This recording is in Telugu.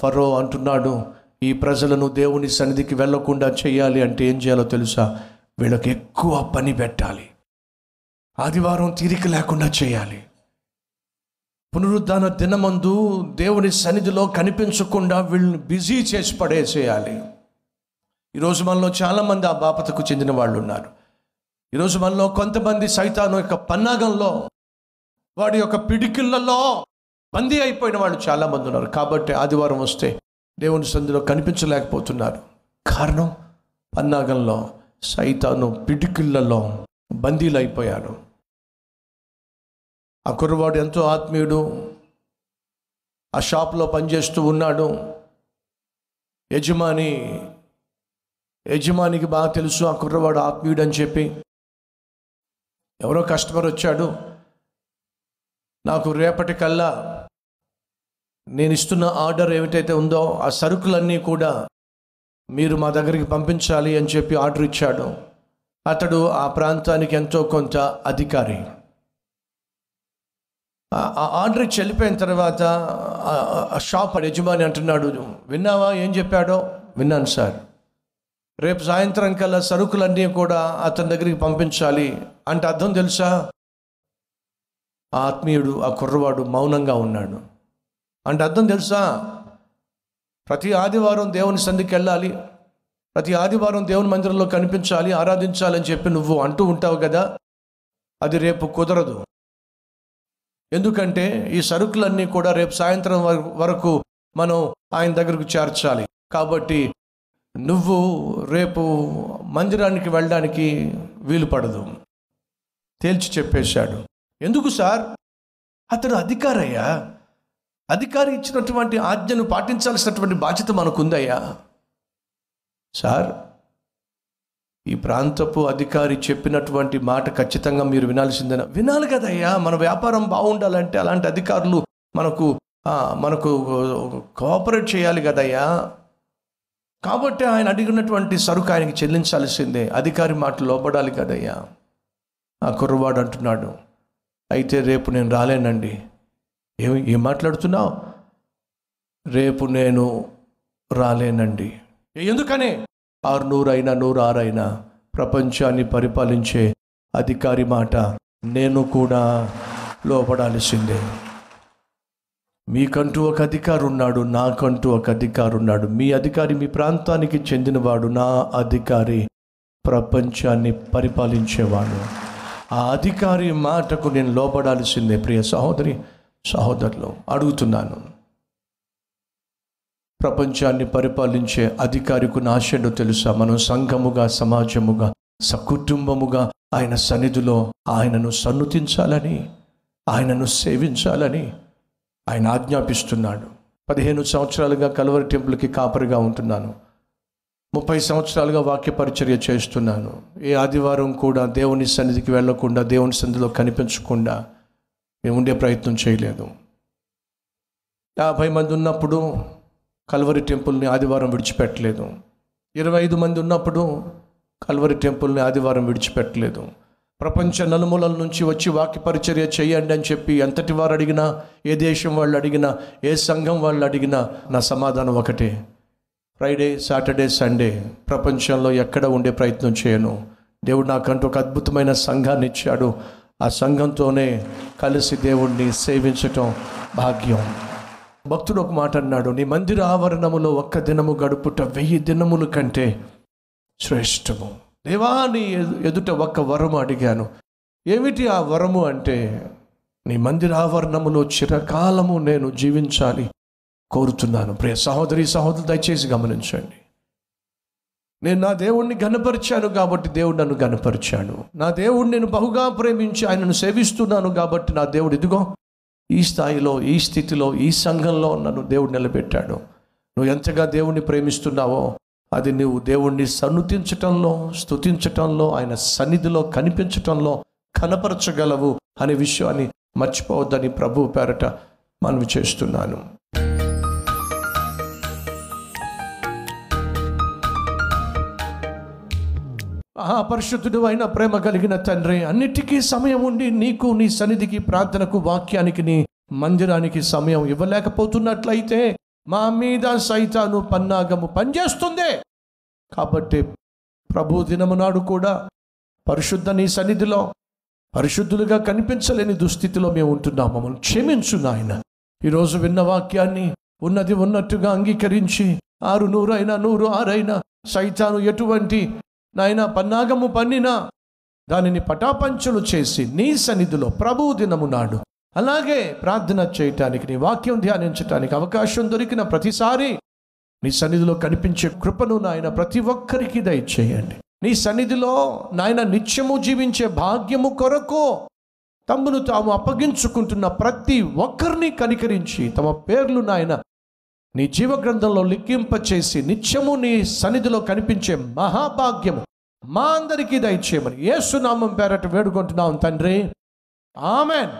ఫరో అంటున్నాడు, ఈ ప్రజలను దేవుని సన్నిధికి వెళ్ళకుండా చేయాలి అంటే ఏం చేయాలో తెలుసా? వీళ్ళకి ఎక్కువ పని పెట్టాలి, ఆదివారం తీరిక లేకుండా చేయాలి, పునరుద్ధాన దినమందు దేవుని సన్నిధిలో కనిపించకుండా వీళ్ళని బిజీ చేసి పడేసేయాలి. ఈరోజు మనలో చాలామంది ఆ బాపతకు చెందిన వాళ్ళు ఉన్నారు. ఈరోజు మనలో కొంతమంది సైతాను యొక్క పన్నాగంలో, వాడి యొక్క పిడికిళ్ళలో బందీ అయిపోయిన వాళ్ళు చాలామంది ఉన్నారు. కాబట్టి ఆదివారం వస్తే దేవుని సందులో కనిపించలేకపోతున్నారు. కారణం, పన్నాగంలో సైతాను పిడికిళ్ళలో బందీలు అయిపోయారు. ఆ కుర్రవాడు ఎంతో ఆత్మీయుడు, ఆ షాప్లో పనిచేస్తూ ఉన్నాడు. యజమానికి బాగా తెలుసు ఆ కుర్రవాడు ఆత్మీయుడు అని చెప్పి. ఎవరో కస్టమర్ వచ్చాడు, నాకు రేపటికల్లా నేను ఇస్తున్న ఆర్డర్ ఏమిటైతే ఉందో ఆ సరుకులన్నీ కూడా మీరు మా దగ్గరికి పంపించాలి అని చెప్పి ఆర్డర్ ఇచ్చాడు. అతడు ఆ ప్రాంతానికి ఎంతో కొంత అధికారి. ఆ ఆర్డర్ ఇచ్చి వెళ్ళిపోయిన తర్వాత ఆ షాప్ యజమాని అంటున్నాడు, విన్నావా ఏం చెప్పాడో? విన్నాను సార్, రేపు సాయంత్రం కల్లా సరుకులన్నీ కూడా అతని దగ్గరికి పంపించాలి అంటే అర్థం తెలుసా? ఆ ఆత్మీయుడు, ఆ కుర్రవాడు మౌనంగా ఉన్నాడు. అంటే అర్థం తెలుసా? ప్రతి ఆదివారం దేవుని సంధికి వెళ్ళాలి, ప్రతి ఆదివారం దేవుని మందిరంలో కనిపించాలి, ఆరాధించాలని చెప్పి నువ్వు అంటూ ఉంటావు కదా, అది రేపు కుదరదు. ఎందుకంటే ఈ సరుకులన్నీ కూడా రేపు సాయంత్రం వరకు మనం ఆయన దగ్గరకు చేర్చాలి. కాబట్టి నువ్వు రేపు మందిరానికి వెళ్ళడానికి వీలు పడదు. తేల్చి చెప్పేశాడు. ఎందుకు సార్? అతడు అధికారయ్యా, అధికారి ఇచ్చినటువంటి ఆజ్ఞను పాటించాల్సినటువంటి బాధ్యత మనకుందయ్యా. సార్, ఈ ప్రాంతపు అధికారి చెప్పినటువంటి మాట ఖచ్చితంగా మీరు వినాల్సిందేనా? వినాలి కదయ్యా, మన వ్యాపారం బాగుండాలంటే అలాంటి అధికారులు మనకు కోఆపరేట్ చేయాలి కదయ్యా. కాబట్టి ఆయన అడిగినటువంటి సరుకు ఆయనకి చెల్లించాల్సిందే, అధికారి మాట లోబడాలి కదయ్యా. ఆ కుర్రవాడు అంటున్నాడు, అయితే రేపు నేను రాలేనండి. ఏం మాట్లాడుతున్నావు? రేపు నేను రాలేనండి. ఎందుకనే? 600 అయినా 106 అయినా ప్రపంచాన్ని పరిపాలించే అధికారి మాట నేను కూడా లోపడాల్సిందే. మీకంటూ ఒక అధికారి ఉన్నాడు, నాకంటూ ఒక అధికారి ఉన్నాడు. మీ అధికారి మీ ప్రాంతానికి చెందినవాడు, నా అధికారి ప్రపంచాన్ని పరిపాలించేవాడు. ఆ అధికారి మాటకు నేను లోబడాల్సిందే. ప్రియ సహోదరి సహోదరులు, అడుగుతున్నాను, ప్రపంచాన్ని పరిపాలించే అధికారికి నాశనం తెలుసా? మనం సంఘముగా, సమాజముగా, సకుటుంబముగా ఆయన సన్నిధిలో ఆయనను సన్నుతించాలని, ఆయనను సేవించాలని ఆయన ఆజ్ఞాపిస్తున్నాడు. 15 సంవత్సరాలుగా కల్వరి టెంపుల్కి కాపరిగా ఉంటున్నాను, 30 సంవత్సరాలుగా వాక్యపరిచర్య చేస్తున్నాను. ఏ ఆదివారం కూడా దేవుని సన్నిధికి వెళ్లకుండా, దేవుని సన్నిధిలో కనిపించకుండా మేము ఉండే ప్రయత్నం చేయలేదు. 50 మంది ఉన్నప్పుడు కల్వరి టెంపుల్ని ఆదివారం విడిచిపెట్టలేదు. 25 మంది ఉన్నప్పుడు కల్వరి టెంపుల్ని ఆదివారం విడిచిపెట్టలేదు. ప్రపంచ నలుమూలల నుంచి వచ్చి వాక్యపరిచర్య చేయండి అని చెప్పి ఎంతటి వారు అడిగినా, ఏ దేశం వాళ్ళు అడిగినా, ఏ సంఘం వాళ్ళు అడిగినా నా సమాధానం ఒకటే, ఫ్రైడే, సాటర్డే, సండే ప్రపంచంలో ఎక్కడ ఉండే ప్రయత్నం చేయను. దేవుడు నాకంటూ ఒక అద్భుతమైన సంఘాన్ని ఇచ్చాడు. ఆ సంఘంతోనే కలిసి దేవుణ్ణి సేవించటం భాగ్యం. భక్తుడు ఒక మాట అన్నాడు, నీ మందిర ఆవరణములో ఒక్క దినము గడుపుట 1000 దినముల కంటే శ్రేష్టము. దేవా, నీ ఎదుట ఒక్క వరము అడిగాను. ఏమిటి ఆ వరము అంటే, నీ మందిర ఆవరణములో చిరకాలము నేను జీవించాలి కోరుతున్నాను. ప్రియ సహోదరి సహోదరులు, దయచేసి గమనించండి, నేను నా దేవుణ్ణి ఘనపరిచాను కాబట్టి దేవుడు నన్ను ఘనపరిచాడు. నా దేవుడు నేను బహుగా ప్రేమించి ఆయనను సేవిస్తున్నాను కాబట్టి నా దేవుడు ఇదిగో ఈ స్థాయిలో, ఈ స్థితిలో, ఈ సంఘంలో నన్ను దేవుడు నిలబెట్టాడు. నువ్వు ఎంతగా దేవుణ్ణి ప్రేమిస్తున్నావో అది నువ్వు దేవుణ్ణి సన్నుతించటంలో, స్తుతించటంలో, ఆయన సన్నిధిలో కనిపించటంలో కనపరచగలవు అనే విషయాన్ని మర్చిపోవద్దని ప్రభువు పేరట మనవి చేస్తున్నాను. మహాపరిశుద్ధుడు అయిన ప్రేమ కలిగిన తండ్రి, అన్నిటికీ సమయం ఉండి నీకు, నీ సన్నిధికి, ప్రార్థనకు, వాక్యానికి, నీ మందిరానికి సమయం ఇవ్వలేకపోతున్నట్లయితే మా మీద సైతాను పన్నాగము పనిచేస్తుంది. కాబట్టి ప్రభు దినమునాడు కూడా పరిశుద్ధ నీ సన్నిధిలో పరిశుద్ధులుగా కనిపించలేని దుస్థితిలో మేము ఉంటున్నాము. మమ్మల్ని క్షమించు నాయన. ఈరోజు విన్న వాక్యాన్ని ఉన్నది ఉన్నట్టుగా అంగీకరించి 6 100 అయినా 100 6 అయినా సైతాను ఎటువంటి నాయన పన్నాగము పన్నినా దానిని పటాపంచలు చేసి నీ సన్నిధిలో ప్రభు దినము నాడు అలాగే ప్రార్థన చేయటానికి, నీ వాక్యం ధ్యానించటానికి అవకాశం దొరికిన ప్రతిసారి నీ సన్నిధిలో కనిపించే కృపను నాయన ప్రతి ఒక్కరికి దయచేయండి. నీ సన్నిధిలో నాయన నిత్యము జీవించే భాగ్యము కొరకు తమను తాము అప్పగించుకుంటున్న ప్రతి ఒక్కరిని కనికరించి తమ పేర్లు నాయన నీ జీవ గ్రంథంలో లిఖింపచేసి నిత్యము నీ సన్నిధిలో కనిపించే మహాభాగ్యము మా అందరికీ దయచేయమని యేసు నామం పేరట వేడుకుంటున్నాం తండ్రి. ఆమెన్.